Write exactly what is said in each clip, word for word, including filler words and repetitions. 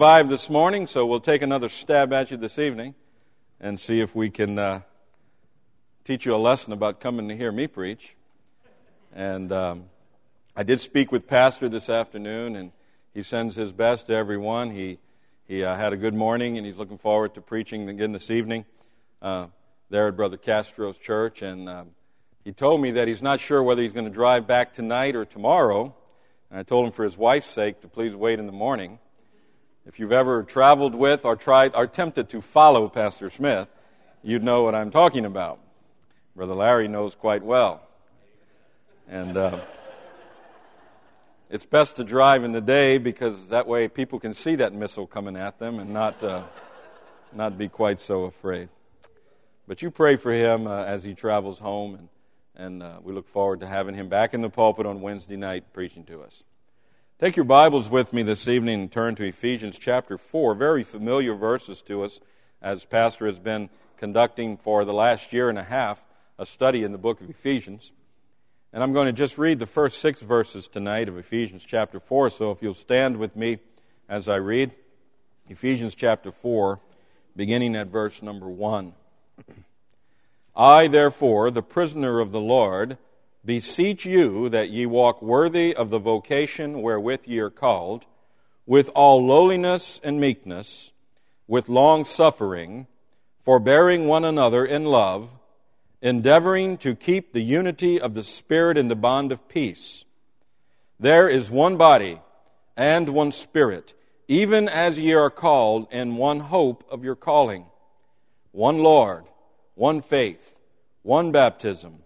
Survived this morning, so we'll take another stab at you this evening and see if we can uh, teach you a lesson about coming to hear me preach. And um, I did speak with Pastor this afternoon, and he sends his best to everyone. He he uh, had a good morning, and he's looking forward to preaching again this evening uh, there at Brother Castro's church. And um, he told me that he's not sure whether he's going to drive back tonight or tomorrow. And I told him for his wife's sake to please wait in the morning. If you've ever traveled with or tried or tempted to follow Pastor Smith, you'd know what I'm talking about. Brother Larry knows quite well. And uh, it's best to drive in the day because that way people can see that missile coming at them and not uh, not be quite so afraid. But you pray for him uh, as he travels home, and, and uh, we look forward to having him back in the pulpit on Wednesday night preaching to us. Take your Bibles with me this evening and turn to Ephesians chapter four, very familiar verses to us as Pastor has been conducting for the last year and a half a study in the book of Ephesians. And I'm going to just read the first six verses tonight of Ephesians chapter four, so if you'll stand with me as I read. Ephesians chapter four, beginning at verse number one. I, therefore, the prisoner of the Lord, beseech you that ye walk worthy of the vocation wherewith ye are called, with all lowliness and meekness, with long suffering, forbearing one another in love, endeavoring to keep the unity of the Spirit in the bond of peace. There is one body and one Spirit, even as ye are called in one hope of your calling, one Lord, one faith, one baptism,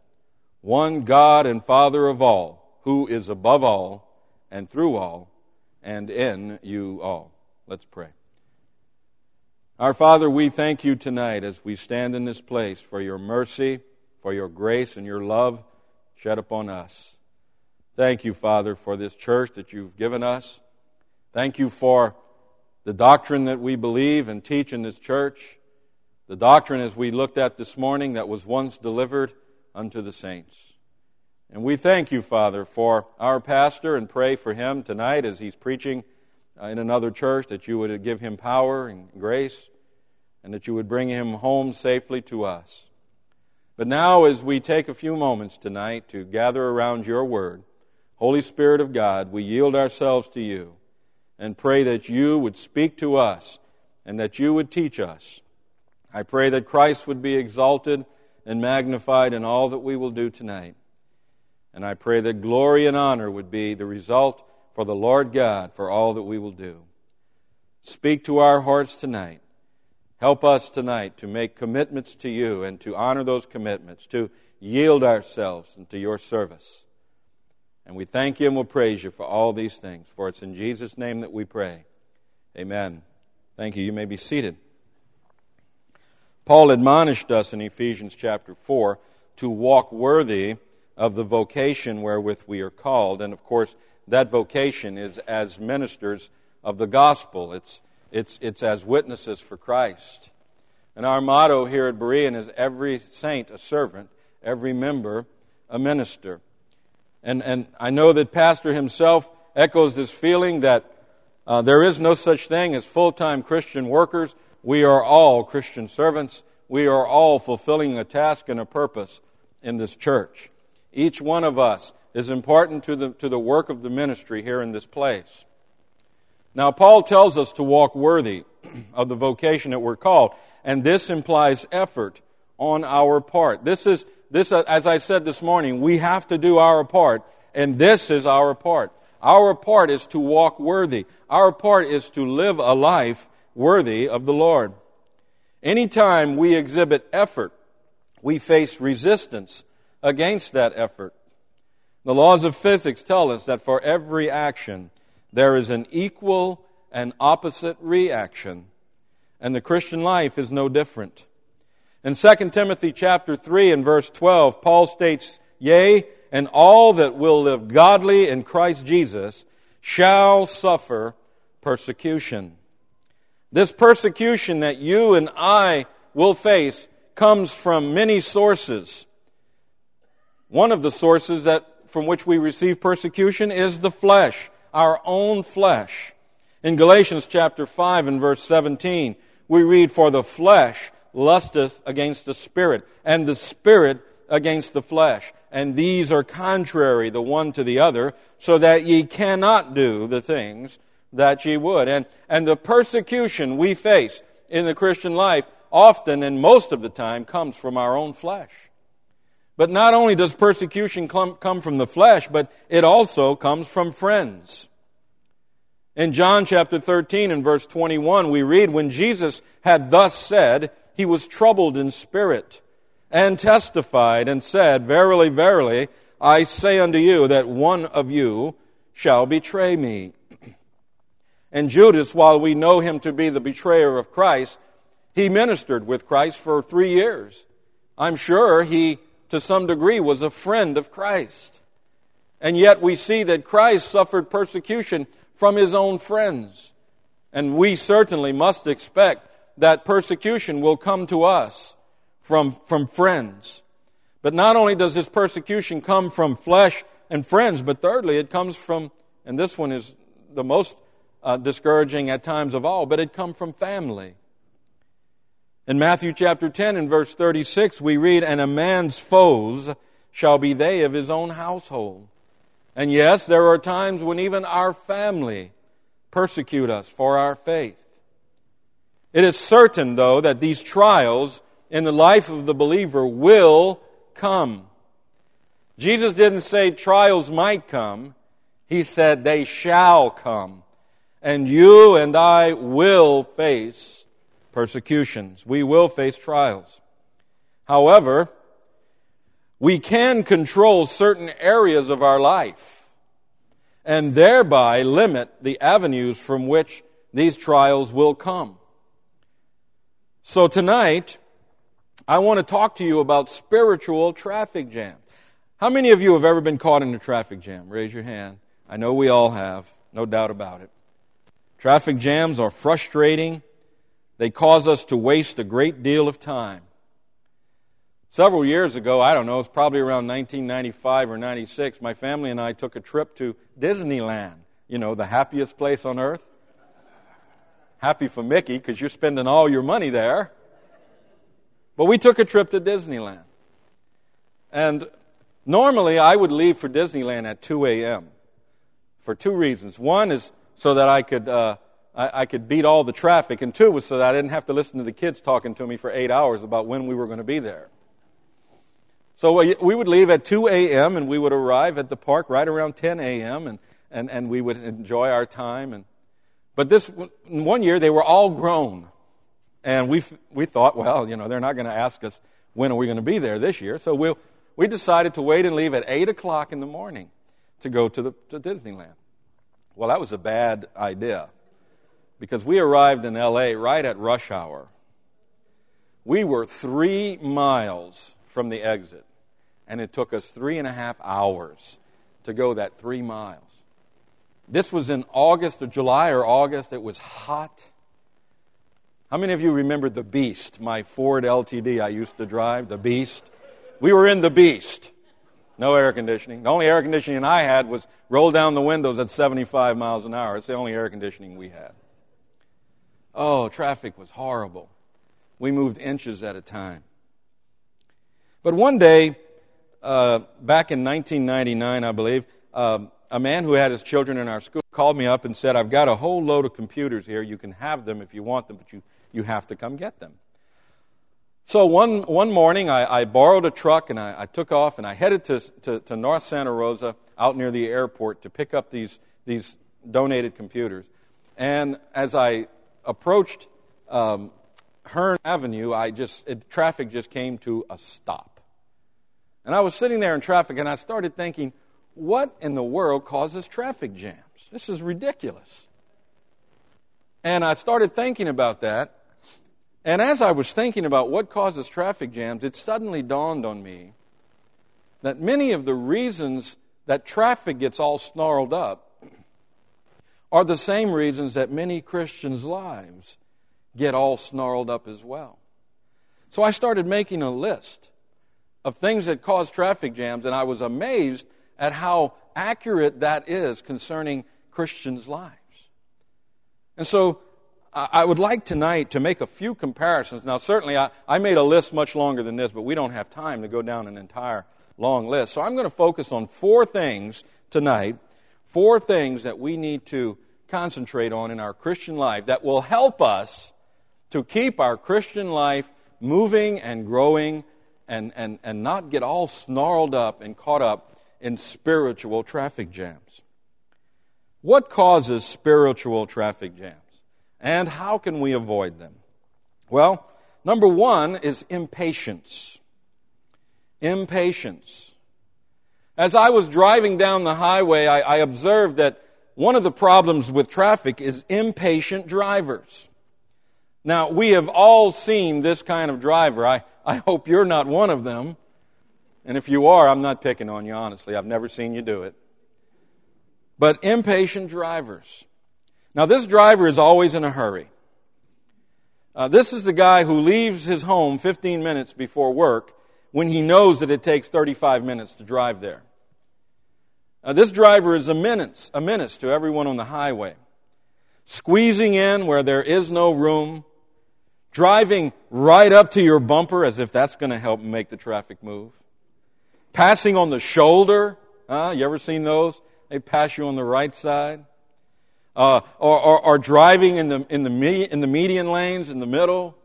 one God and Father of all, who is above all, and through all, and in you all. Let's pray. Our Father, we thank you tonight as we stand in this place for your mercy, for your grace, and your love shed upon us. Thank you, Father, for this church that you've given us. Thank you for the doctrine that we believe and teach in this church. The doctrine, as we looked at this morning, that was once delivered unto the saints. And we thank you, Father, for our pastor and pray for him tonight as he's preaching in another church, that you would give him power and grace and that you would bring him home safely to us. But now as we take a few moments tonight to gather around your word, Holy Spirit of God, we yield ourselves to you and pray that you would speak to us and that you would teach us. I pray that Christ would be exalted and magnified in all that we will do tonight. And I pray that glory and honor would be the result for the Lord God for all that we will do. Speak to our hearts tonight. Help us tonight to make commitments to you and to honor those commitments, to yield ourselves into your service. And we thank you and we'll praise you for all these things, for it's in Jesus' name that we pray. Amen. Thank you. You may be seated. Paul admonished us in Ephesians chapter four to walk worthy of the vocation wherewith we are called. And, of course, that vocation is as ministers of the gospel. It's, it's, it's as witnesses for Christ. And our motto here at Berean is every saint a servant, every member a minister. And, and I know that Pastor himself echoes this feeling that uh, there is no such thing as full-time Christian workers. We are all Christian servants. We are all fulfilling a task and a purpose in this church. Each one of us is important to the, to the work of the ministry here in this place. Now, Paul tells us to walk worthy of the vocation that we're called, and this implies effort on our part. This is, this, as I said this morning, we have to do our part, and this is our part. Our part is to walk worthy. Our part is to live a life worthy of the Lord. Anytime we exhibit effort, we face resistance against that effort. The laws of physics tell us that for every action, there is an equal and opposite reaction. And the Christian life is no different. In Second Timothy chapter three and verse twelve, Paul states, "Yea, and all that will live godly in Christ Jesus shall suffer persecution." This persecution that you and I will face comes from many sources. One of the sources that from which we receive persecution is the flesh, our own flesh. In Galatians chapter five and verse seventeen, we read, "For the flesh lusteth against the spirit, and the spirit against the flesh. And these are contrary the one to the other, so that ye cannot do the things that ye would." And, and the persecution we face in the Christian life often and most of the time comes from our own flesh. But not only does persecution come from the flesh, but it also comes from friends. In John chapter thirteen and verse twenty-one, we read, "When Jesus had thus said, he was troubled in spirit, and testified, and said, Verily, verily, I say unto you, that one of you shall betray me." And Judas, while we know him to be the betrayer of Christ, he ministered with Christ for three years. I'm sure he, to some degree, was a friend of Christ. And yet we see that Christ suffered persecution from his own friends. And we certainly must expect that persecution will come to us from, from friends. But not only does this persecution come from flesh and friends, but thirdly, it comes from, and this one is the most Uh, discouraging at times of all, but it come from family. In Matthew chapter ten and verse thirty-six, we read, "And a man's foes shall be they of his own household." And yes, there are times when even our family persecute us for our faith. It is certain, though, that these trials in the life of the believer will come. Jesus didn't say trials might come. He said they shall come. And you and I will face persecutions. We will face trials. However, we can control certain areas of our life and thereby limit the avenues from which these trials will come. So tonight, I want to talk to you about spiritual traffic jams. How many of you have ever been caught in a traffic jam? Raise your hand. I know we all have, no doubt about it. Traffic jams are frustrating. They cause us to waste a great deal of time. Several years ago, I don't know, it's probably around nineteen ninety-five or ninety-six, my family and I took a trip to Disneyland, you know, the happiest place on earth. Happy for Mickey, because you're spending all your money there. But we took a trip to Disneyland. And normally I would leave for Disneyland at two a.m. for two reasons. One is so that I could uh, I, I could beat all the traffic, and two was so that I didn't have to listen to the kids talking to me for eight hours about when we were going to be there. So we, we would leave at two a.m., and we would arrive at the park right around ten a.m., and, and, and we would enjoy our time. And But this one year, they were all grown, and we we thought, well, you know, they're not going to ask us when are we going to be there this year, so we we'll, we decided to wait and leave at eight o'clock in the morning to go to the to Disneyland. Well, that was a bad idea because we arrived in L A right at rush hour. We were three miles from the exit, and it took us three and a half hours to go that three miles. This was in August or July or August. It was hot. How many of you remember the Beast, my Ford L T D I used to drive, the Beast? We were in the Beast. No air conditioning. The only air conditioning I had was roll down the windows at seventy-five miles an hour. It's the only air conditioning we had. Oh, traffic was horrible. We moved inches at a time. But one day, uh, back in nineteen ninety-nine, I believe, um, a man who had his children in our school called me up and said, "I've got a whole load of computers here. You can have them if you want them, but you, you have to come get them." So one one morning, I, I borrowed a truck, and I, I took off, and I headed to, to, to North Santa Rosa, out near the airport, to pick up these, these donated computers. And as I approached um, Hearn Avenue, I just it, traffic just came to a stop. And I was sitting there in traffic, and I started thinking, what in the world causes traffic jams? This is ridiculous. And I started thinking about that. And as I was thinking about what causes traffic jams, it suddenly dawned on me that many of the reasons that traffic gets all snarled up are the same reasons that many Christians' lives get all snarled up as well. So I started making a list of things that cause traffic jams, and I was amazed at how accurate that is concerning Christians' lives. And so I would like tonight to make a few comparisons. Now, certainly, I, I made a list much longer than this, but we don't have time to go down an entire long list. So I'm going to focus on four things tonight, four things that we need to concentrate on in our Christian life that will help us to keep our Christian life moving and growing and, and, and not get all snarled up and caught up in spiritual traffic jams. What causes spiritual traffic jams? And how can we avoid them? Well, number one is impatience. Impatience. As I was driving down the highway, I, I observed that one of the problems with traffic is impatient drivers. Now, we have all seen this kind of driver. I, I hope you're not one of them. And if you are, I'm not picking on you, honestly. I've never seen you do it. But impatient drivers. Now, this driver is always in a hurry. Uh, this is the guy who leaves his home fifteen minutes before work when he knows that it takes thirty-five minutes to drive there. Uh, this driver is a menace, a menace to everyone on the highway, squeezing in where there is no room, driving right up to your bumper as if that's going to help make the traffic move, passing on the shoulder. Uh, you ever seen those? They pass you on the right side. Uh, or, or, or driving in the in the me, in the median lanes in the middle.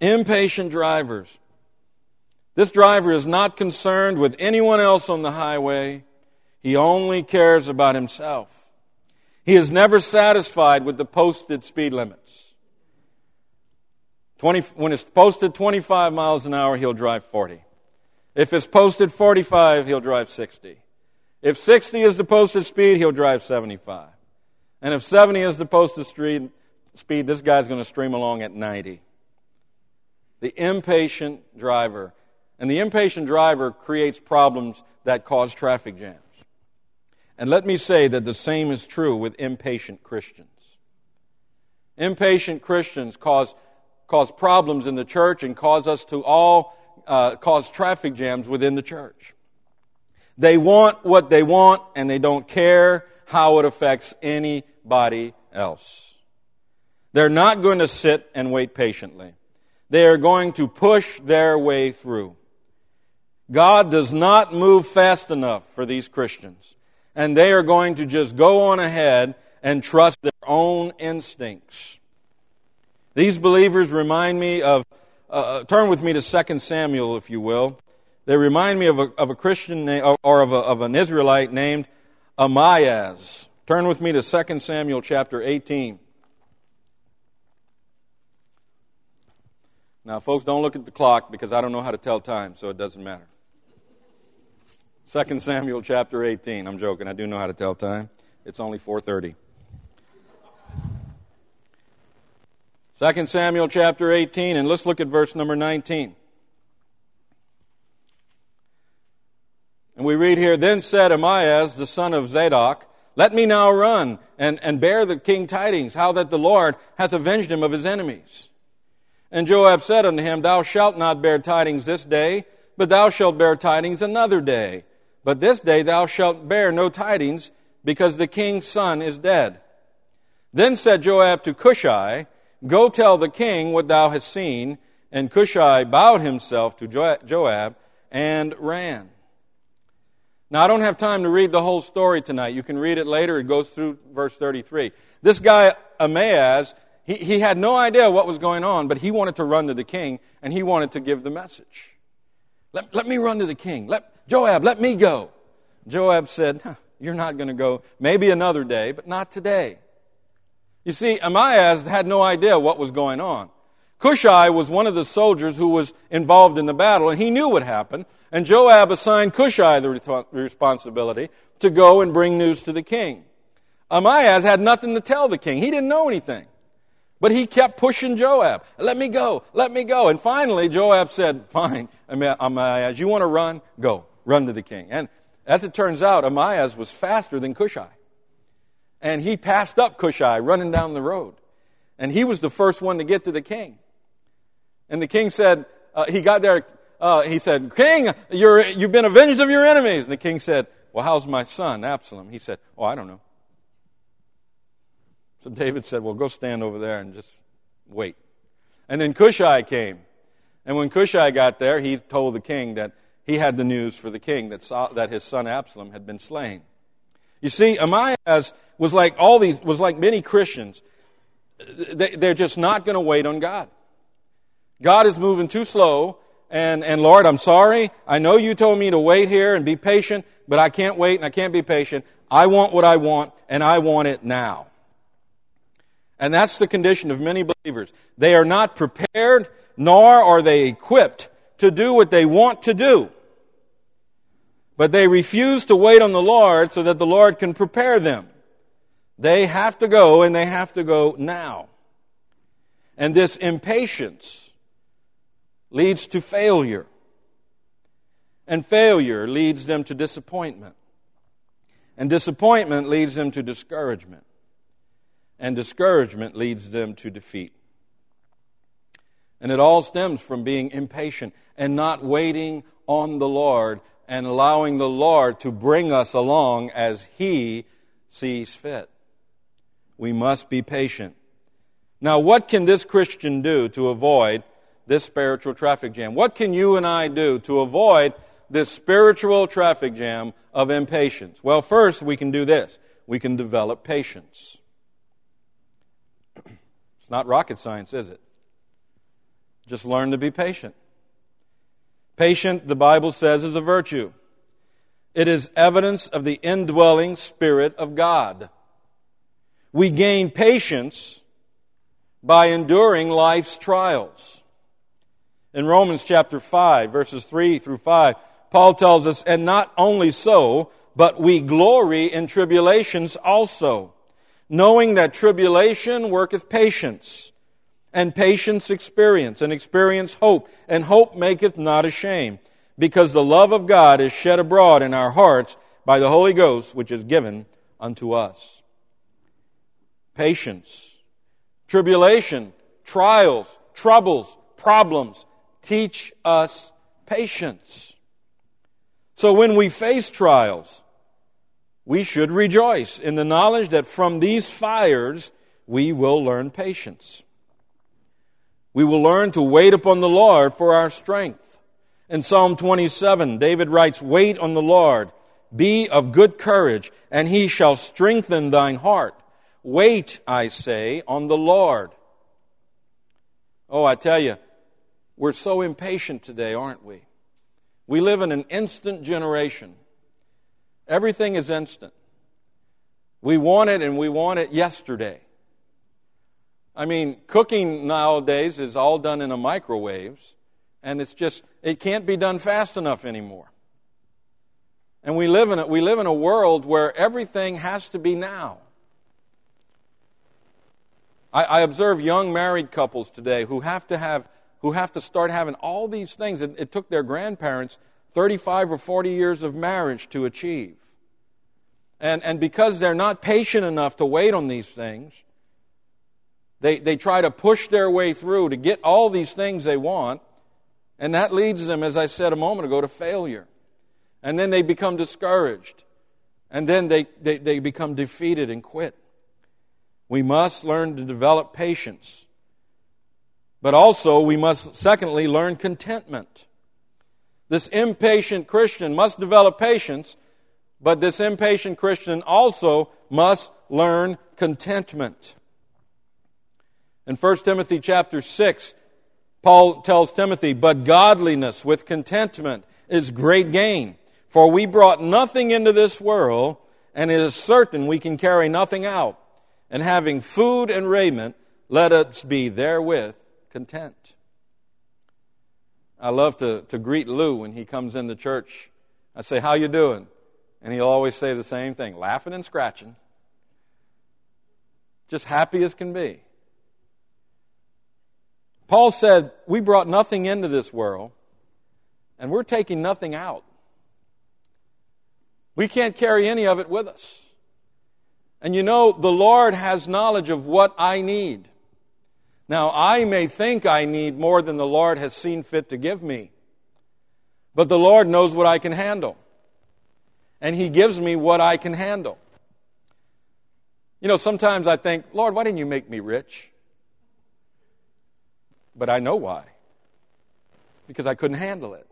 Impatient drivers. This driver is not concerned with anyone else on the highway. He only cares about himself. He is never satisfied with the posted speed limits. twenty when it's posted twenty-five miles an hour, he'll drive forty. If it's posted forty-five, he'll drive sixty. If sixty is the posted speed, he'll drive seventy-five. And if seventy is the posted speed, this guy's going to stream along at ninety. The impatient driver. And the impatient driver creates problems that cause traffic jams. And let me say that the same is true with impatient Christians. Impatient Christians cause, cause problems in the church and cause us to all uh, cause traffic jams within the church. They want what they want, and they don't care how it affects anybody else. They're not going to sit and wait patiently. They are going to push their way through. God does not move fast enough for these Christians, and they are going to just go on ahead and trust their own instincts. These believers remind me of, uh, turn with me to Second Samuel, if you will. They remind me of a, of a Christian name, or of, a, of an Israelite named Amayaz. Turn with me to Second Samuel chapter eighteen. Now, folks, don't look at the clock because I don't know how to tell time, so it doesn't matter. Second Samuel chapter eighteen. I'm joking. I do know how to tell time. It's only four thirty. Second Samuel chapter eighteen, and let's look at verse number nineteen. And we read here, "Then said Ahimaaz, the son of Zadok, Let me now run and, and bear the king tidings, how that the Lord hath avenged him of his enemies. And Joab said unto him, Thou shalt not bear tidings this day, but thou shalt bear tidings another day. But this day thou shalt bear no tidings, because the king's son is dead. Then said Joab to Cushai, Go tell the king what thou hast seen. And Cushai bowed himself to Joab and ran." Now, I don't have time to read the whole story tonight. You can read it later. It goes through verse thirty-three. This guy, Amayaz, he, he had no idea what was going on, but he wanted to run to the king, and he wanted to give the message. Let, let me run to the king. Let, Joab, let me go. Joab said, huh, you're not going to go. Maybe another day, but not today. You see, Amayaz had no idea what was going on. Cushai was one of the soldiers who was involved in the battle, and he knew what happened. And Joab assigned Cushai the re- responsibility to go and bring news to the king. Ahimaaz had nothing to tell the king. He didn't know anything. But he kept pushing Joab. Let me go. Let me go. And finally, Joab said, Fine, Ahimaaz, you want to run? Go. Run to the king. And as it turns out, Ahimaaz was faster than Cushai. And he passed up Cushai running down the road. And he was the first one to get to the king. And the king said, uh, he got there... Uh, he said, King, you're, you've been avenged of your enemies. And the king said, Well, how's my son, Absalom? He said, Oh, I don't know. So David said, well, go stand over there and just wait. And then Cushai came. And when Cushai got there, he told the king that he had the news for the king, that that his son Absalom had been slain. You see, Amayaz was like all these, was like many Christians. They, they're just not going to wait on God. God is moving too slow, and, and Lord, I'm sorry. I know you told me to wait here and be patient, but I can't wait and I can't be patient. I want what I want, and I want it now. And that's the condition of many believers. They are not prepared, nor are they equipped to do what they want to do. But they refuse to wait on the Lord so that the Lord can prepare them. They have to go, and they have to go now. And this impatience leads to failure. And failure leads them to disappointment. And disappointment leads them to discouragement. And discouragement leads them to defeat. And it all stems from being impatient and not waiting on the Lord and allowing the Lord to bring us along as He sees fit. We must be patient. Now, what can this Christian do to avoid this spiritual traffic jam? What can you and I do to avoid this spiritual traffic jam of impatience? Well, first, we can do this. We can develop patience. It's not rocket science, is it? Just learn to be patient. Patient, the Bible says, is a virtue. It is evidence of the indwelling Spirit of God. We gain patience by enduring life's trials. In Romans chapter five, verses three through five, Paul tells us, and not only so, but we glory in tribulations also, knowing that tribulation worketh patience, and patience experience, and experience hope, and hope maketh not ashamed, because the love of God is shed abroad in our hearts by the Holy Ghost, which is given unto us. Patience, tribulation, trials, troubles, problems teach us patience. So when we face trials, we should rejoice in the knowledge that from these fires we will learn patience. We will learn to wait upon the Lord for our strength. In Psalm twenty-seven, David writes, wait on the Lord, be of good courage, and He shall strengthen thine heart. Wait, I say, on the Lord. Oh, I tell you, we're so impatient today, aren't we? We live in an instant generation. Everything is instant. We want it, and we want it yesterday. I mean, cooking nowadays is all done in a microwave, and it's just, it can't be done fast enough anymore. And we live in a, we live in a world where everything has to be now. I, I observe young married couples today who have to have, who have to start having all these things that it took their grandparents thirty-five or forty years of marriage to achieve. And, and because they're not patient enough to wait on these things, They they try to push their way through to get all these things they want, and that leads them, as I said a moment ago, to failure. And then they become discouraged. And then they, they, they become defeated and quit. We must learn to develop patience. But also, we must, secondly, learn contentment. This impatient Christian must develop patience, but this impatient Christian also must learn contentment. In First Timothy chapter six, Paul tells Timothy, but godliness with contentment is great gain, for we brought nothing into this world, and it is certain we can carry nothing out. And having food and raiment, let us be therewith content. I love to, to greet Lou when he comes in the church. I say, how you doing? And he'll always say the same thing, laughing and scratching. Just happy as can be. Paul said, we brought nothing into this world, and we're taking nothing out. We can't carry any of it with us. And you know, the Lord has knowledge of what I need. Now, I may think I need more than the Lord has seen fit to give me, but the Lord knows what I can handle, and He gives me what I can handle. You know, sometimes I think, Lord, why didn't you make me rich? But I know why. Because I couldn't handle it.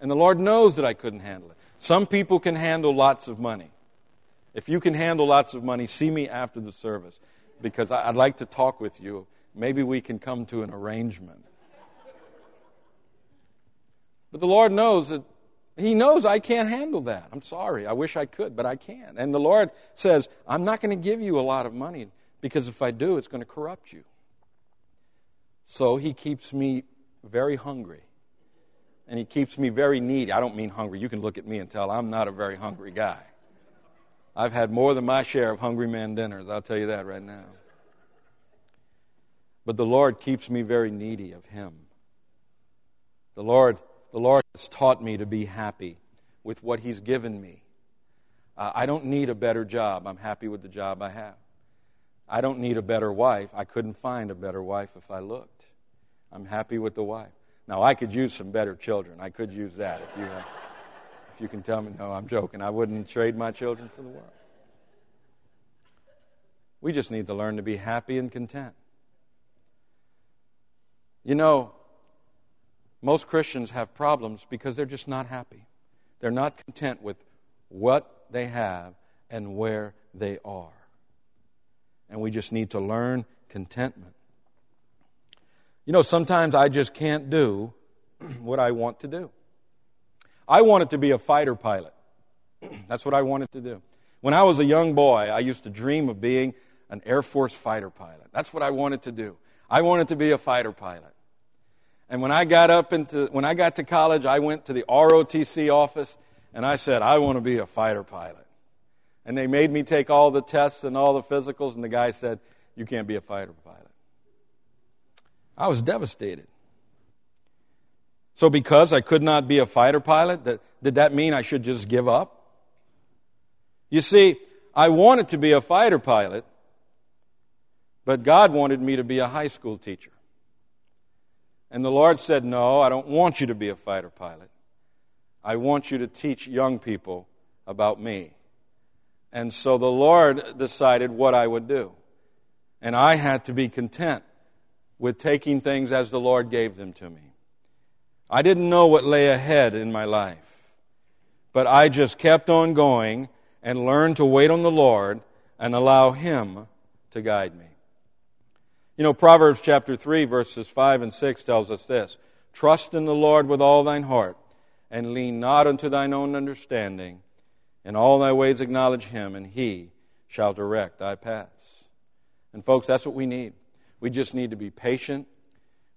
And the Lord knows that I couldn't handle it. Some people can handle lots of money. If you can handle lots of money, see me after the service, because I'd like to talk with you. Maybe we can come to an arrangement. But the Lord knows that He knows I can't handle that. I'm sorry. I wish I could, but I can't. And the Lord says, I'm not going to give you a lot of money, because if I do, it's going to corrupt you. So He keeps me very hungry. And He keeps me very needy. I don't mean hungry. You can look at me and tell I'm not a very hungry guy. I've had more than my share of hungry man dinners. I'll tell you that right now. But the Lord keeps me very needy of Him. The Lord, the Lord has taught me to be happy with what He's given me. Uh, I don't need a better job. I'm happy with the job I have. I don't need a better wife. I couldn't find a better wife if I looked. I'm happy with the wife. Now, I could use some better children. I could use that if you have, if you can tell me. No, I'm joking. I wouldn't trade my children for the world. We just need to learn to be happy and content. You know, most Christians have problems because they're just not happy. They're not content with what they have and where they are. And we just need to learn contentment. You know, sometimes I just can't do what I want to do. I wanted to be a fighter pilot. That's what I wanted to do. When I was a young boy, I used to dream of being an Air Force fighter pilot. That's what I wanted to do. I wanted to be a fighter pilot. And when I got up into when I got to college, I went to the R O T C office and I said, I want to be a fighter pilot. And they made me take all the tests and all the physicals, and the guy said, you can't be a fighter pilot. I was devastated. So because I could not be a fighter pilot, that, did that mean I should just give up? You see, I wanted to be a fighter pilot, but God wanted me to be a high school teacher. And the Lord said, no, I don't want you to be a fighter pilot. I want you to teach young people about me. And so the Lord decided what I would do. And I had to be content with taking things as the Lord gave them to me. I didn't know what lay ahead in my life, but I just kept on going and learned to wait on the Lord and allow Him to guide me. You know, Proverbs chapter three, verses five and six tells us this, trust in the Lord with all thine heart, and lean not unto thine own understanding. In all thy ways acknowledge Him, and He shall direct thy paths. And folks, that's what we need. We just need to be patient.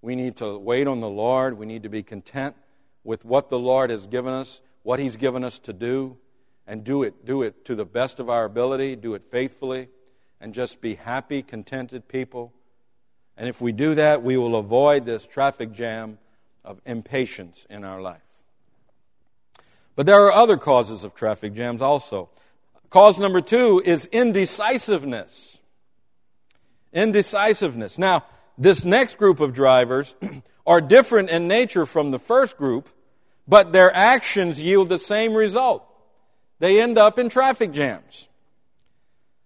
We need to wait on the Lord. We need to be content with what the Lord has given us, what He's given us to do, and do it, do it to the best of our ability, do it faithfully, and just be happy, contented people. And if we do that, we will avoid this traffic jam of impatience in our life. But there are other causes of traffic jams also. Cause number two is indecisiveness. Indecisiveness. Now, this next group of drivers are different in nature from the first group, but their actions yield the same result. They end up in traffic jams.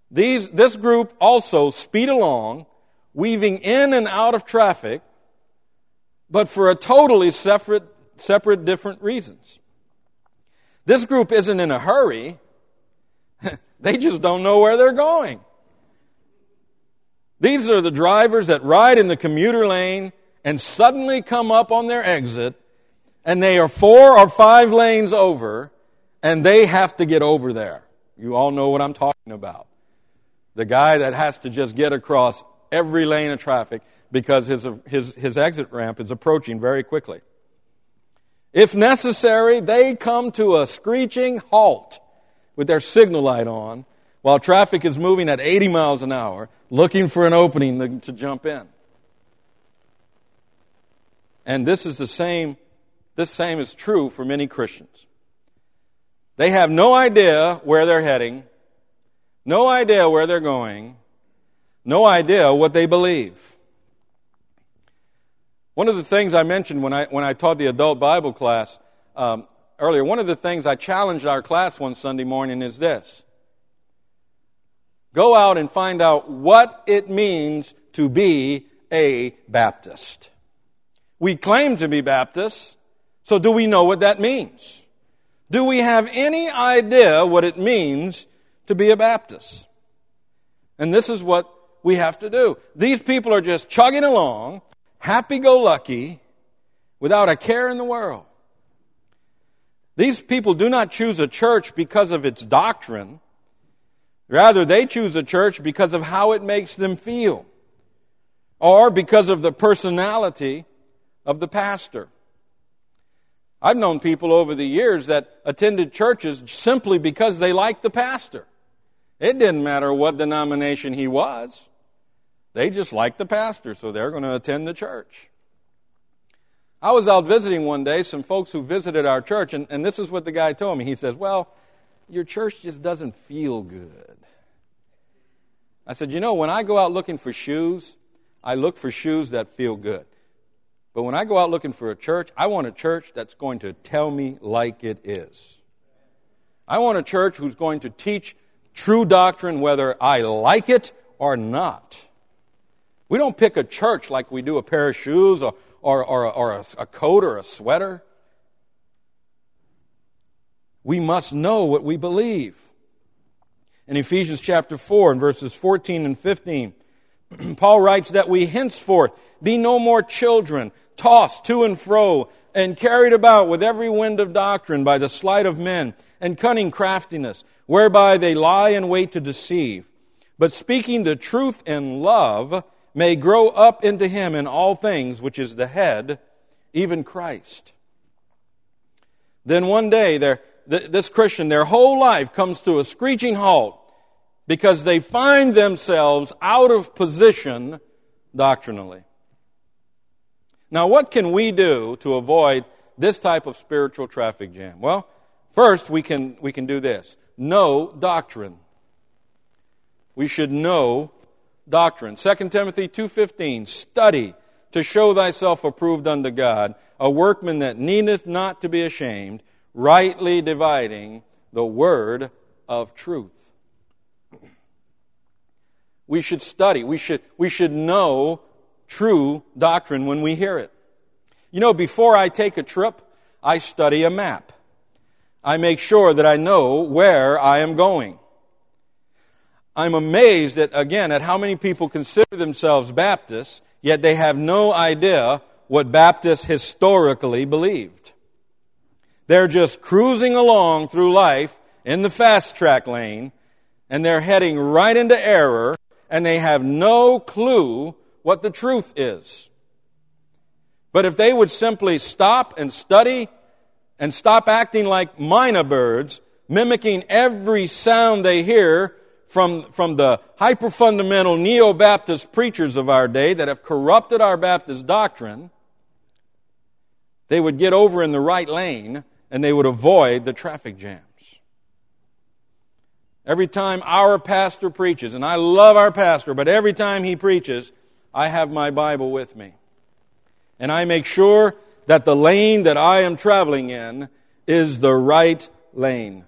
These, this group also speed along, weaving in and out of traffic, but for a totally separate, separate different reasons. This group isn't in a hurry. They just don't know where they're going. These are the drivers that ride in the commuter lane and suddenly come up on their exit, and they are four or five lanes over, and they have to get over there. You all know what I'm talking about. The guy that has to just get across every lane of traffic because his, his, his exit ramp is approaching very quickly. If necessary, they come to a screeching halt with their signal light on, while traffic is moving at eighty miles an hour, looking for an opening to jump in. And this is the same, this same is true for many Christians. They have no idea where they're heading, no idea where they're going, no idea what they believe. One of the things I mentioned when I, when I taught the adult Bible class um, earlier, one of the things I challenged our class one Sunday morning is this. Go out and find out what it means to be a Baptist. We claim to be Baptists, so do we know what that means? Do we have any idea what it means to be a Baptist? And this is what we have to do. These people are just chugging along, happy-go-lucky, without a care in the world. These people do not choose a church because of its doctrine. Rather, they choose a church because of how it makes them feel, or because of the personality of the pastor. I've known people over the years that attended churches simply because they liked the pastor. It didn't matter what denomination he was. They just liked the pastor, so they're going to attend the church. I was out visiting one day some folks who visited our church, and, and this is what the guy told me. He says, well, your church just doesn't feel good. I said, you know, when I go out looking for shoes, I look for shoes that feel good. But when I go out looking for a church, I want a church that's going to tell me like it is. I want a church who's going to teach true doctrine whether I like it or not. We don't pick a church like we do a pair of shoes or Or, or, or a, a coat or a sweater. We must know what we believe. In Ephesians chapter four and verses fourteen and fifteen, Paul writes that we henceforth be no more children, tossed to and fro and carried about with every wind of doctrine by the sleight of men and cunning craftiness, whereby they lie in wait to deceive. But speaking the truth in love, may grow up into him in all things, which is the head, even Christ. Then one day, th- this Christian, their whole life comes to a screeching halt because they find themselves out of position doctrinally. Now, what can we do to avoid this type of spiritual traffic jam? Well, first, we can, we can do this. Know doctrine. We should know doctrine. Second Timothy two fifteen, study to show thyself approved unto God, a workman that needeth not to be ashamed, rightly dividing the word of truth. We should study. We should, we should know true doctrine when we hear it. You know, before I take a trip, I study a map. I make sure that I know where I am going. I'm amazed at, again, at how many people consider themselves Baptists, yet they have no idea what Baptists historically believed. They're just cruising along through life in the fast track lane, and they're heading right into error, and they have no clue what the truth is. But if they would simply stop and study and stop acting like minor birds, mimicking every sound they hear, From, from the hyper-fundamental neo-Baptist preachers of our day that have corrupted our Baptist doctrine, they would get over in the right lane and they would avoid the traffic jams. Every time our pastor preaches, and I love our pastor, but every time he preaches, I have my Bible with me. And I make sure that the lane that I am traveling in is the right lane.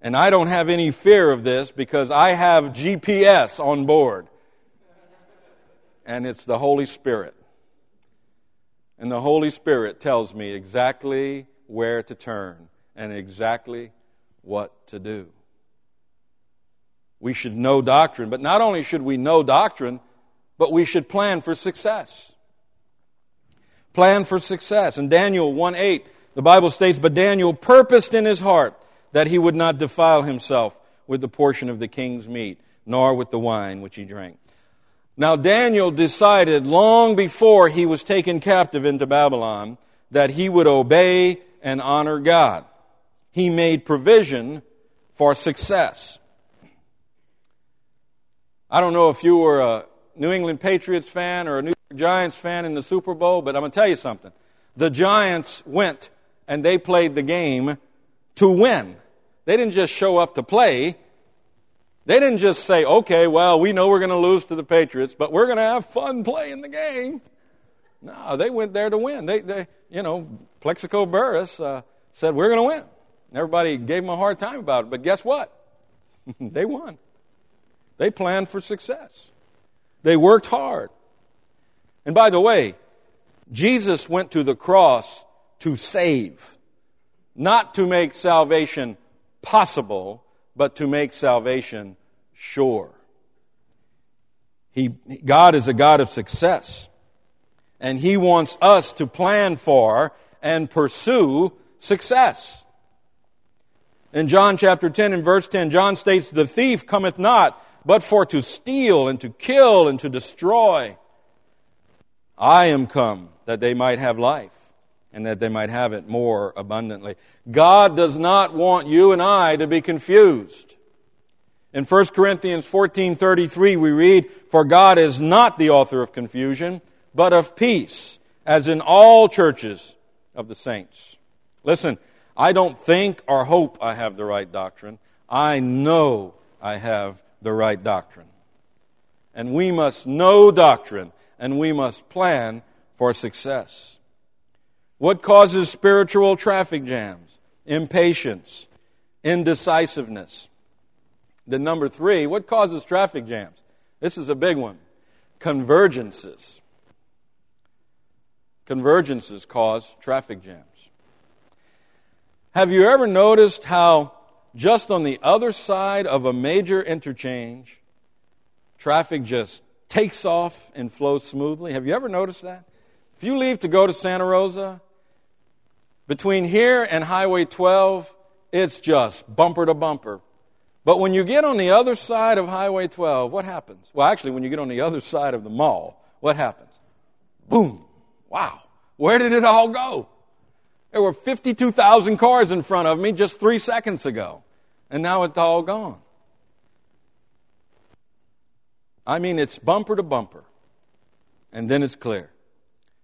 And I don't have any fear of this because I have G P S on board. And it's the Holy Spirit. And the Holy Spirit tells me exactly where to turn and exactly what to do. We should know doctrine, but not only should we know doctrine, but we should plan for success. Plan for success. In Daniel one eight, the Bible states, but Daniel purposed in his heart that he would not defile himself with the portion of the king's meat, nor with the wine which he drank. Now Daniel decided long before he was taken captive into Babylon that he would obey and honor God. He made provision for success. I don't know if you were a New England Patriots fan or a New York Giants fan in the Super Bowl, but I'm going to tell you something. The Giants went and they played the game to win. They didn't just show up to play. They didn't just say, okay, well, we know we're going to lose to the Patriots, but we're going to have fun playing the game. No, they went there to win. They, they you know, Plexico Burris uh, said, we're going to win. And everybody gave them a hard time about it, but guess what? They won. They planned for success. They worked hard. And by the way, Jesus went to the cross to save, not to make salvation possible, but to make salvation sure. He, God is a God of success, and He wants us to plan for and pursue success. In John chapter ten and verse ten, John states, "The thief cometh not, but for to steal and to kill and to destroy. I am come, that they might have life, and that they might have it more abundantly." God does not want you and I to be confused. In First Corinthians fourteen thirty-three, we read, "For God is not the author of confusion, but of peace, as in all churches of the saints." Listen, I don't think or hope I have the right doctrine. I know I have the right doctrine. And we must know doctrine, and we must plan for success. What causes spiritual traffic jams? Impatience, indecisiveness. Then number three, what causes traffic jams? This is a big one. Convergences. Convergences cause traffic jams. Have you ever noticed how just on the other side of a major interchange, traffic just takes off and flows smoothly? Have you ever noticed that? If you leave to go to Santa Rosa, between here and Highway twelve, it's just bumper to bumper. But when you get on the other side of Highway twelve, what happens? Well, actually, when you get on the other side of the mall, what happens? Boom. Wow. Where did it all go? There were fifty-two thousand cars in front of me just three seconds ago, and now it's all gone. I mean, it's bumper to bumper, and then it's clear.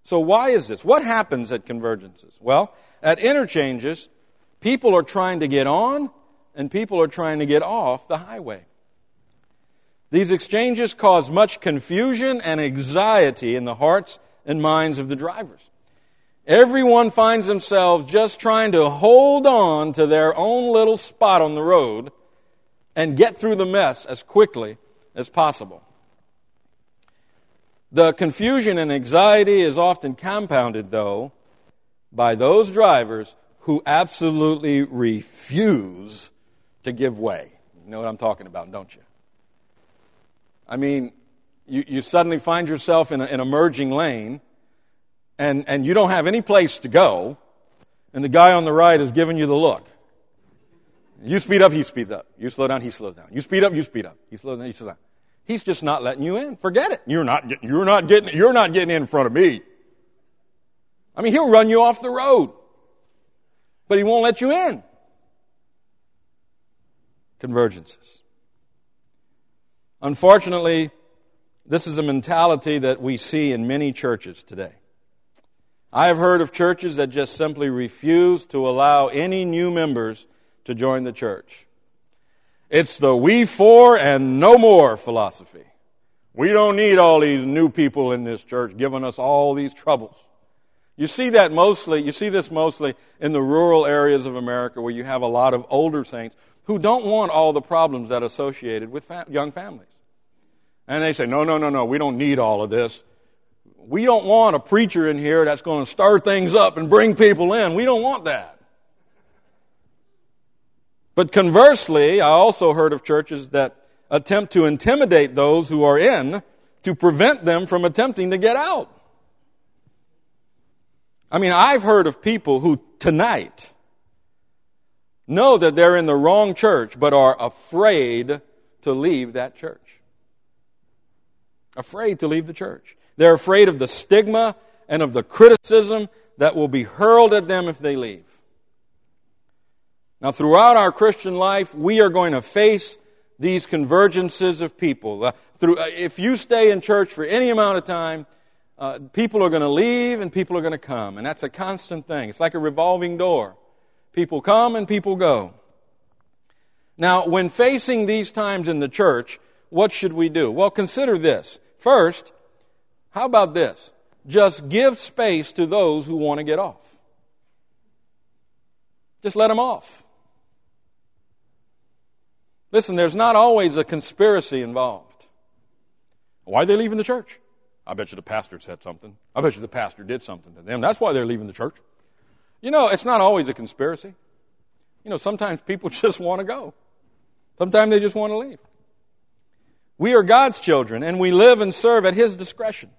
So why is this? What happens at convergences? Well, at interchanges, people are trying to get on, and people are trying to get off the highway. These exchanges cause much confusion and anxiety in the hearts and minds of the drivers. Everyone finds themselves just trying to hold on to their own little spot on the road and get through the mess as quickly as possible. The confusion and anxiety is often compounded, though, by those drivers who absolutely refuse to give way. You know what I'm talking about, don't you? I mean, you, you suddenly find yourself in a, in a merging lane, And and you don't have any place to go, and the guy on the right is giving you the look. You speed up, he speeds up. You slow down, he slows down. You speed up, you speed up. He slows down, he slows down. He's just not letting you in. Forget it. You're not getting, you're not getting, you're not getting in front of me. I mean, he'll run you off the road, but he won't let you in. Convergences. Unfortunately, this is a mentality that we see in many churches today. I have heard of churches that just simply refuse to allow any new members to join the church. It's the we for and no more philosophy. We don't need all these new people in this church giving us all these troubles. You see that mostly, you see this mostly in the rural areas of America where you have a lot of older saints who don't want all the problems that are associated with fam- young families. And they say, no, no, no, no, we don't need all of this. We don't want a preacher in here that's going to stir things up and bring people in. We don't want that. But conversely, I also heard of churches that attempt to intimidate those who are in to prevent them from attempting to get out. I mean, I've heard of people who tonight know that they're in the wrong church but are afraid to leave that church. Afraid to leave the church. They're afraid of the stigma and of the criticism that will be hurled at them if they leave. Now, throughout our Christian life, we are going to face these convergences of people. Uh, through, uh, if you stay in church for any amount of time, uh, people are going to leave and people are going to come. And that's a constant thing. It's like a revolving door. People come and people go. Now, when facing these times in the church, what should we do? Well, consider this. First, how about this? Just give space to those who want to get off. Just let them off. Listen, there's not always a conspiracy involved. Why are they leaving the church? I bet you the pastor said something. I bet you the pastor did something to them. That's why they're leaving the church. You know, it's not always a conspiracy. You know, sometimes people just want to go. Sometimes they just want to leave. We are God's children, and we live and serve at His discretion.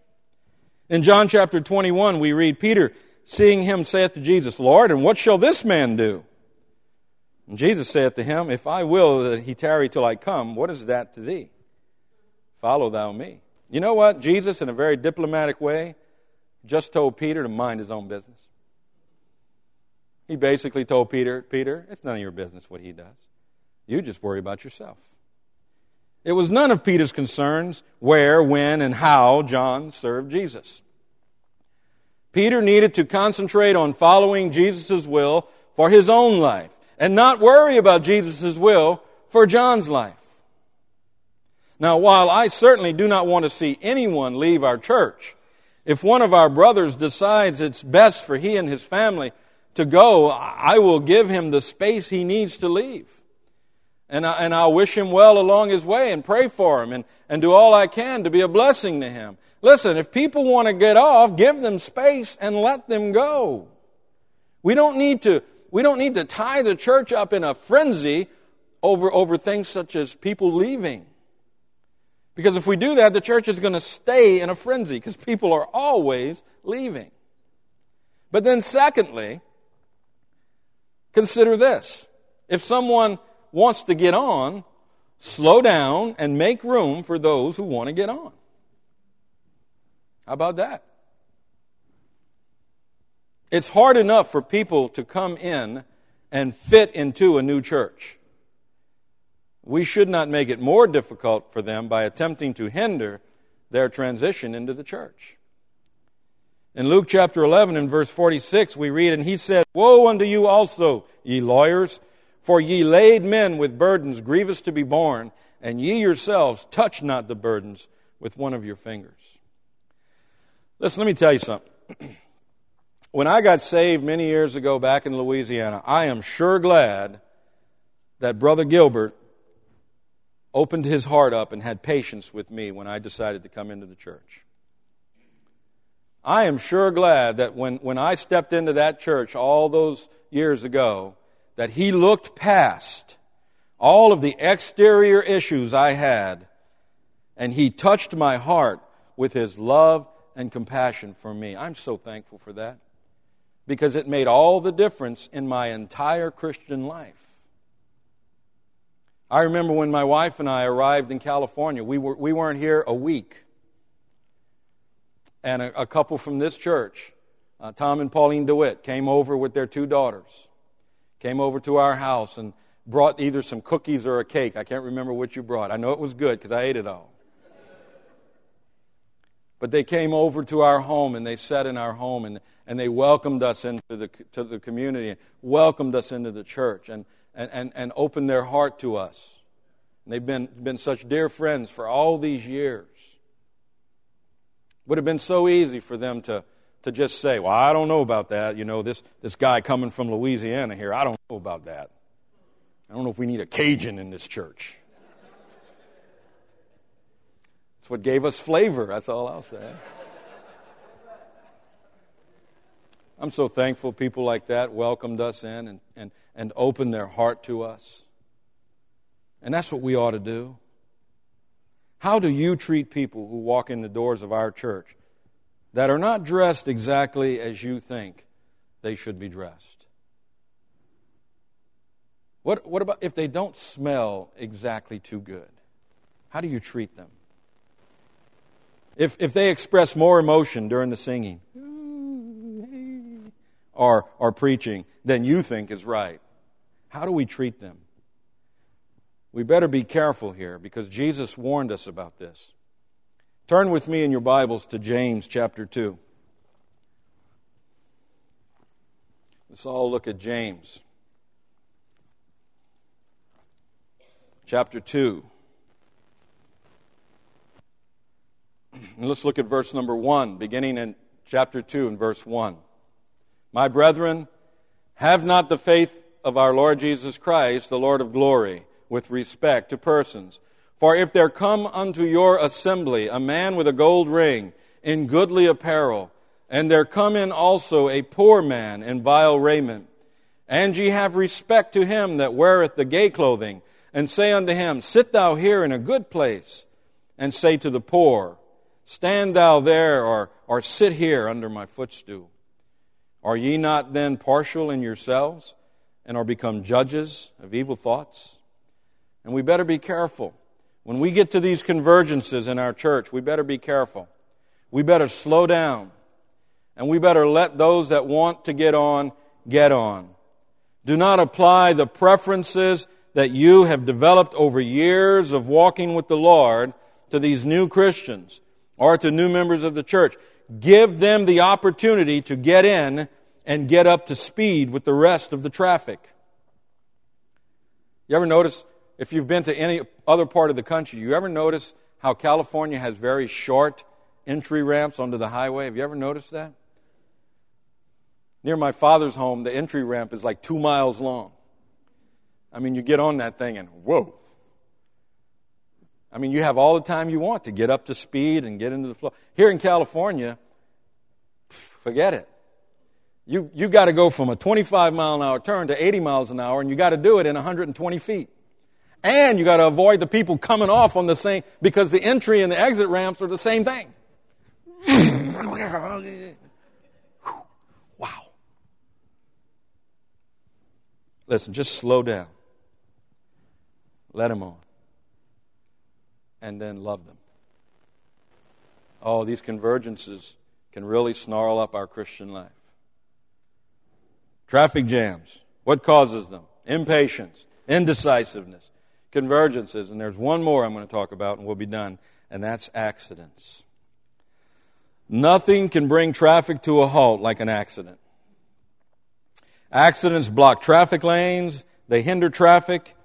In John chapter twenty-one, we read, Peter, seeing him, saith to Jesus, Lord, and what shall this man do? And Jesus saith to him, If I will that he tarry till I come, what is that to thee? Follow thou me. You know what? Jesus, in a very diplomatic way, just told Peter to mind his own business. He basically told Peter, Peter, it's none of your business what he does. You just worry about yourself. It was none of Peter's concerns where, when, and how John served Jesus. Peter needed to concentrate on following Jesus' will for his own life and not worry about Jesus' will for John's life. Now, while I certainly do not want to see anyone leave our church, if one of our brothers decides it's best for he and his family to go, I will give him the space he needs to leave. And, I, and I'll wish him well along his way and pray for him and, and do all I can to be a blessing to him. Listen, if people want to get off, give them space and let them go. We don't need to, we don't need to tie the church up in a frenzy over, over things such as people leaving. Because if we do that, the church is going to stay in a frenzy because people are always leaving. But then secondly, consider this. If someone wants to get on, slow down and make room for those who want to get on. How about that? It's hard enough for people to come in and fit into a new church. We should not make it more difficult for them by attempting to hinder their transition into the church. In Luke chapter eleven and verse forty-six, we read, And he said, Woe unto you also, ye lawyers, for ye laid men with burdens grievous to be borne, and ye yourselves touch not the burdens with one of your fingers. Listen, let me tell you something. When I got saved many years ago back in Louisiana, I am sure glad that Brother Gilbert opened his heart up and had patience with me when I decided to come into the church. I am sure glad that when, when I stepped into that church all those years ago, that he looked past all of the exterior issues I had, and he touched my heart with his love and compassion for me. I'm so thankful for that, because it made all the difference in my entire Christian life. I remember when my wife and I arrived in California, we, were, we weren't here a week. And a, a couple from this church, uh, Tom and Pauline DeWitt, came over with their two daughters. Came over to our house and brought either some cookies or a cake. I can't remember what you brought. I know it was good because I ate it all. But they came over to our home and they sat in our home and, and they welcomed us into the to the community, and welcomed us into the church and, and, and, and opened their heart to us. And they've been, been such dear friends for all these years. Would have been so easy for them to to just say, well, I don't know about that. You know, this, this guy coming from Louisiana here, I don't know about that. I don't know if we need a Cajun in this church. That's what gave us flavor. That's all I'll say. I'm so thankful people like that welcomed us in and, and, and opened their heart to us. And that's what we ought to do. How do you treat people who walk in the doors of our church that are not dressed exactly as you think they should be dressed? What, what about if they don't smell exactly too good? How do you treat them? If, if they express more emotion during the singing or, or preaching than you think is right, how do we treat them? We better be careful here because Jesus warned us about this. Turn with me in your Bibles to James chapter two. Let's all look at James. Chapter two. And let's look at verse number one, beginning in chapter two and verse one. My brethren, have not the faith of our Lord Jesus Christ, the Lord of glory, with respect to persons. For if there come unto your assembly a man with a gold ring in goodly apparel, and there come in also a poor man in vile raiment, and ye have respect to him that weareth the gay clothing, and say unto him, Sit thou here in a good place, and say to the poor, Stand thou there, or, or sit here under my footstool. Are ye not then partial in yourselves, and are become judges of evil thoughts? And we better be careful. When we get to these convergences in our church, we better be careful. We better slow down, and we better let those that want to get on, get on. Do not apply the preferences that you have developed over years of walking with the Lord to these new Christians or to new members of the church. Give them the opportunity to get in and get up to speed with the rest of the traffic. You ever notice, if you've been to any other part of the country, you ever notice how California has very short entry ramps onto the highway? Have you ever noticed that? Near my father's home, the entry ramp is like two miles long. I mean, you get on that thing and whoa. I mean, you have all the time you want to get up to speed and get into the flow. Here in California, forget it. You you got to go from a twenty-five mile an hour turn to eighty miles an hour, and you got to do it in one hundred twenty feet. And you got to avoid the people coming off on the same, because the entry and the exit ramps are the same thing. Wow. Listen, just slow down. Let them on. And then love them. Oh, these convergences can really snarl up our Christian life. Traffic jams. What causes them? Impatience, indecisiveness, convergences. And there's one more I'm going to talk about, and we'll be done, and that's accidents. Nothing can bring traffic to a halt like an accident. Accidents block traffic lanes, they hinder traffic,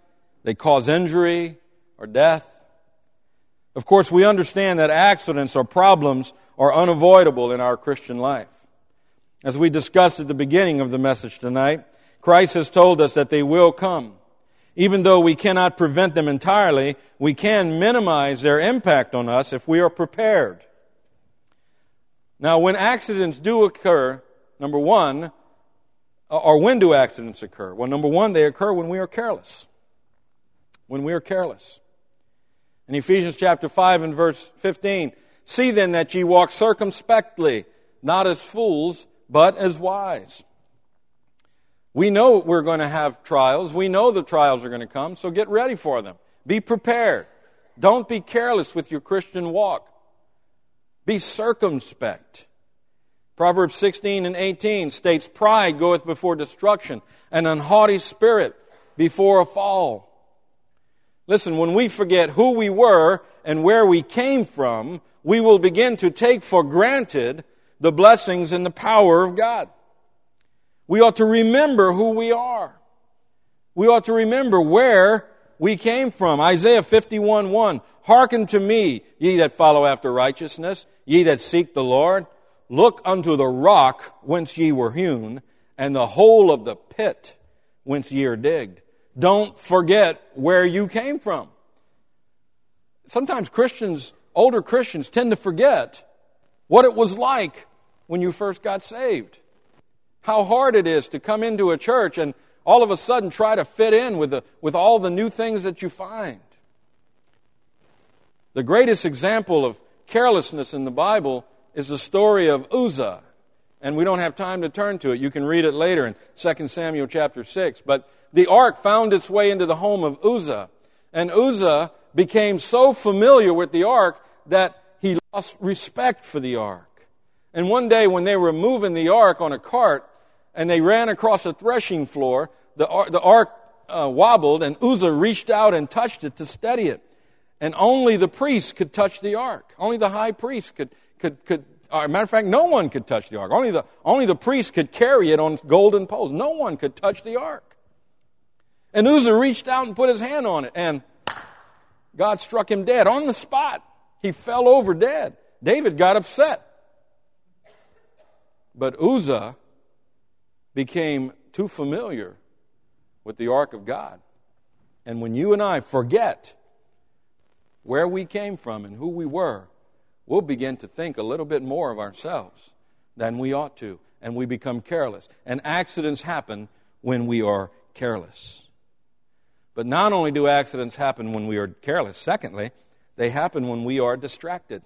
they cause injury or death. Of course, we understand that accidents or problems are unavoidable in our Christian life. As we discussed at the beginning of the message tonight, Christ has told us that they will come. Even though we cannot prevent them entirely, we can minimize their impact on us if we are prepared. Now, when accidents do occur, number one, or when do accidents occur? Well, number one, they occur when we are careless. When we are careless. In Ephesians chapter five and verse fifteen, see then that ye walk circumspectly, not as fools, but as wise. We know we're going to have trials. We know the trials are going to come, so get ready for them. Be prepared. Don't be careless with your Christian walk. Be circumspect. Proverbs sixteen and eighteen states, Pride goeth before destruction, and an haughty spirit before a fall. Listen, when we forget who we were and where we came from, we will begin to take for granted the blessings and the power of God. We ought to remember who we are. We ought to remember where we came from. Isaiah fifty-one one, Hearken to me, ye that follow after righteousness, ye that seek the Lord. Look unto the rock whence ye were hewn, and the hole of the pit whence ye are digged. Don't forget where you came from. Sometimes Christians, older Christians, tend to forget what it was like when you first got saved. How hard it is to come into a church and all of a sudden try to fit in with the, with all the new things that you find. The greatest example of carelessness in the Bible is the story of Uzzah. And we don't have time to turn to it. You can read it later in Second Samuel chapter six. But the ark found its way into the home of Uzzah. And Uzzah became so familiar with the ark that he lost respect for the ark. And one day when they were moving the ark on a cart and they ran across a threshing floor, the ark, the ark uh, wobbled, and Uzzah reached out and touched it to steady it. And only the priest could touch the ark. Only the high priest could... could, could As a matter of fact, no one could touch the ark. Only the, only the priest could carry it on golden poles. No one could touch the ark. And Uzzah reached out and put his hand on it, and God struck him dead on the spot. He fell over dead. David got upset. But Uzzah became too familiar with the ark of God And when you and I forget where we came from and who we were, we'll begin to think a little bit more of ourselves than we ought to, and we become careless. And accidents happen when we are careless. But not only do accidents happen when we are careless, secondly, they happen when we are distracted.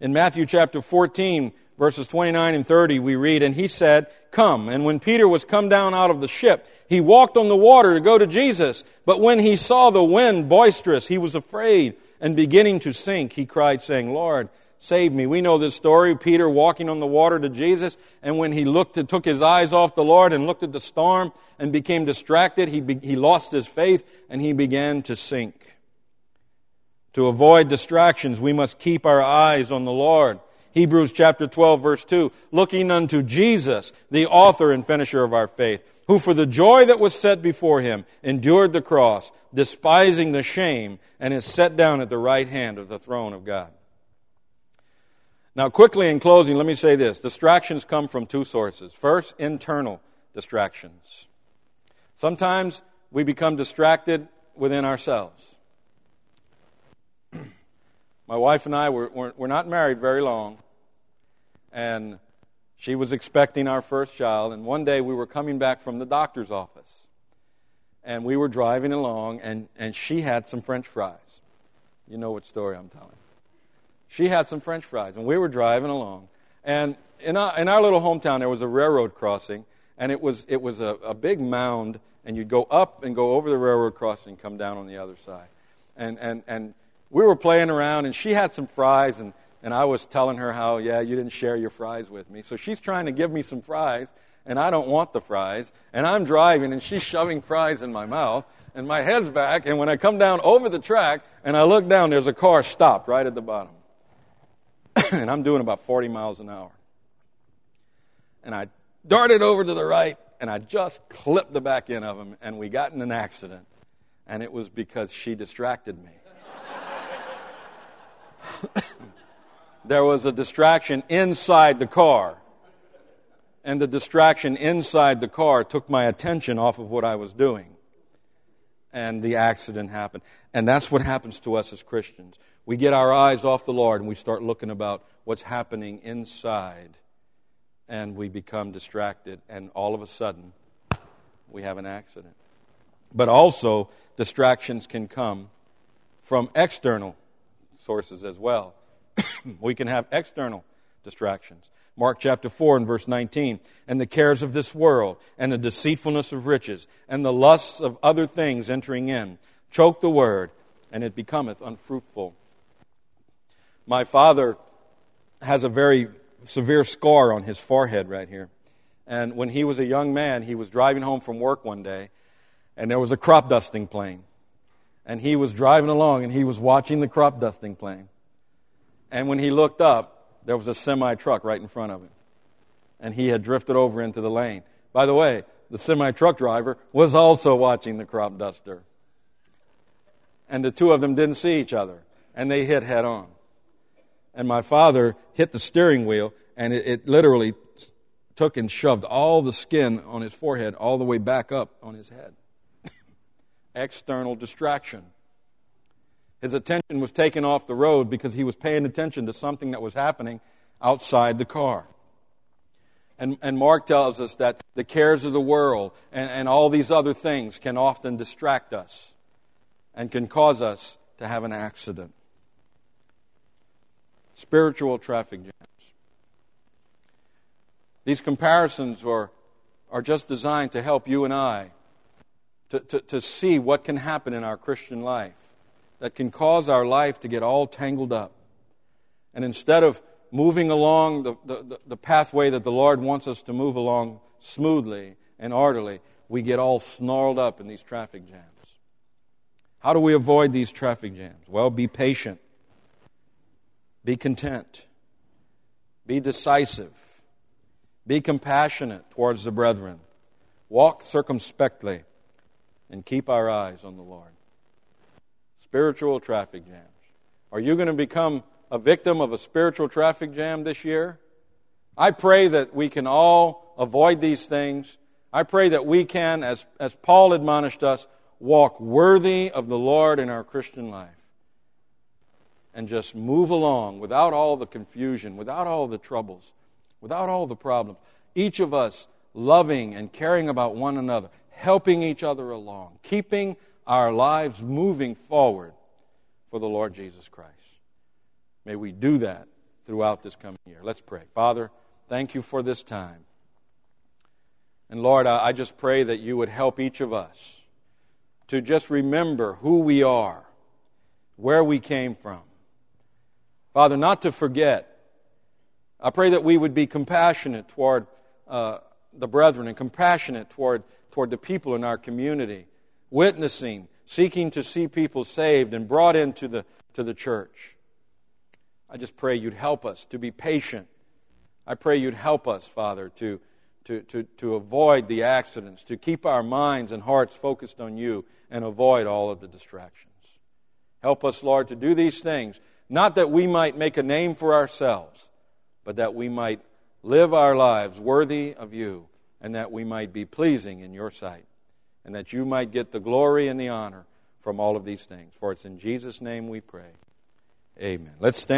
In Matthew chapter fourteen, verses twenty-nine and thirty, we read, "And he said, 'Come.' And when Peter was come down out of the ship, he walked on the water to go to Jesus. But when he saw the wind boisterous, he was afraid, and beginning to sink, he cried, saying, 'Lord, save me.'" We know this story, Peter walking on the water to Jesus, and when he looked, and took his eyes off the Lord and looked at the storm and became distracted, he, be, he lost his faith and he began to sink. To avoid distractions, we must keep our eyes on the Lord. Hebrews chapter twelve, verse two, "Looking unto Jesus, the author and finisher of our faith, who for the joy that was set before him endured the cross, despising the shame, and is set down at the right hand of the throne of God." Now, quickly in closing, let me say this. Distractions come from two sources. First, internal distractions. Sometimes we become distracted within ourselves. My wife and I were, were, were not married very long, and she was expecting our first child, and one day we were coming back from the doctor's office, and we were driving along, and, and she had some French fries. You know what story I'm telling. She had some French fries, and we were driving along. And in our, in our little hometown, there was a railroad crossing, and it was it was a, a big mound, and you'd go up and go over the railroad crossing and come down on the other side. And and, and we were playing around, and she had some fries, and, and I was telling her how, yeah, you didn't share your fries with me. So she's trying to give me some fries, and I don't want the fries, and I'm driving, and she's shoving fries in my mouth, and my head's back, and when I come down over the track, and I look down, there's a car stopped right at the bottom. And I'm doing about forty miles an hour. And I darted over to the right, and I just clipped the back end of him, and we got in an accident. And it was because she distracted me. There was a distraction inside the car. And the distraction inside the car took my attention off of what I was doing. And the accident happened. And that's what happens to us as Christians. We get our eyes off the Lord and we start looking about what's happening inside, and we become distracted, and all of a sudden we have an accident. But also, distractions can come from external sources as well. We can have external distractions. Mark chapter four and verse nineteen, "And the cares of this world, and the deceitfulness of riches, and the lusts of other things entering in, choke the word, and it becometh unfruitful." My father has a very severe scar on his forehead right here. And when he was a young man, he was driving home from work one day, and there was a crop dusting plane. And he was driving along, and he was watching the crop dusting plane. And when he looked up, there was a semi-truck right in front of him. And he had drifted over into the lane. By the way, the semi-truck driver was also watching the crop duster. And the two of them didn't see each other, and they hit head on. And my father hit the steering wheel, and it, it literally took and shoved all the skin on his forehead all the way back up on his head. External distraction. His attention was taken off the road because he was paying attention to something that was happening outside the car. And, and Mark tells us that the cares of the world and, and all these other things can often distract us and can cause us to have an accident. Spiritual traffic jams. These comparisons are, are just designed to help you and I to, to, to see what can happen in our Christian life that can cause our life to get all tangled up. And instead of moving along the, the, the pathway that the Lord wants us to move along smoothly and orderly, we get all snarled up in these traffic jams. How do we avoid these traffic jams? Well, be patient. Be content. Be decisive. Be compassionate towards the brethren. Walk circumspectly and keep our eyes on the Lord. Spiritual traffic jams. Are you going to become a victim of a spiritual traffic jam this year? I pray that we can all avoid these things. I pray that we can, as, as Paul admonished us, walk worthy of the Lord in our Christian life and just move along without all the confusion, without all the troubles, without all the problems. Each of us loving and caring about one another, helping each other along, keeping our lives moving forward for the Lord Jesus Christ. May we do that throughout this coming year. Let's pray. Father, thank you for this time. And Lord, I just pray that you would help each of us to just remember who we are, where we came from. Father, not to forget. I pray that we would be compassionate toward uh, the brethren and compassionate toward, toward the people in our community, witnessing, seeking to see people saved and brought into the, to the church. I just pray you'd help us to be patient. I pray you'd help us, Father, to To, to, to avoid the accidents, to keep our minds and hearts focused on you and avoid all of the distractions. Help us, Lord, to do these things, not that we might make a name for ourselves, but that we might live our lives worthy of you and that we might be pleasing in your sight and that you might get the glory and the honor from all of these things. For it's in Jesus' name we pray. Amen. Let's stand.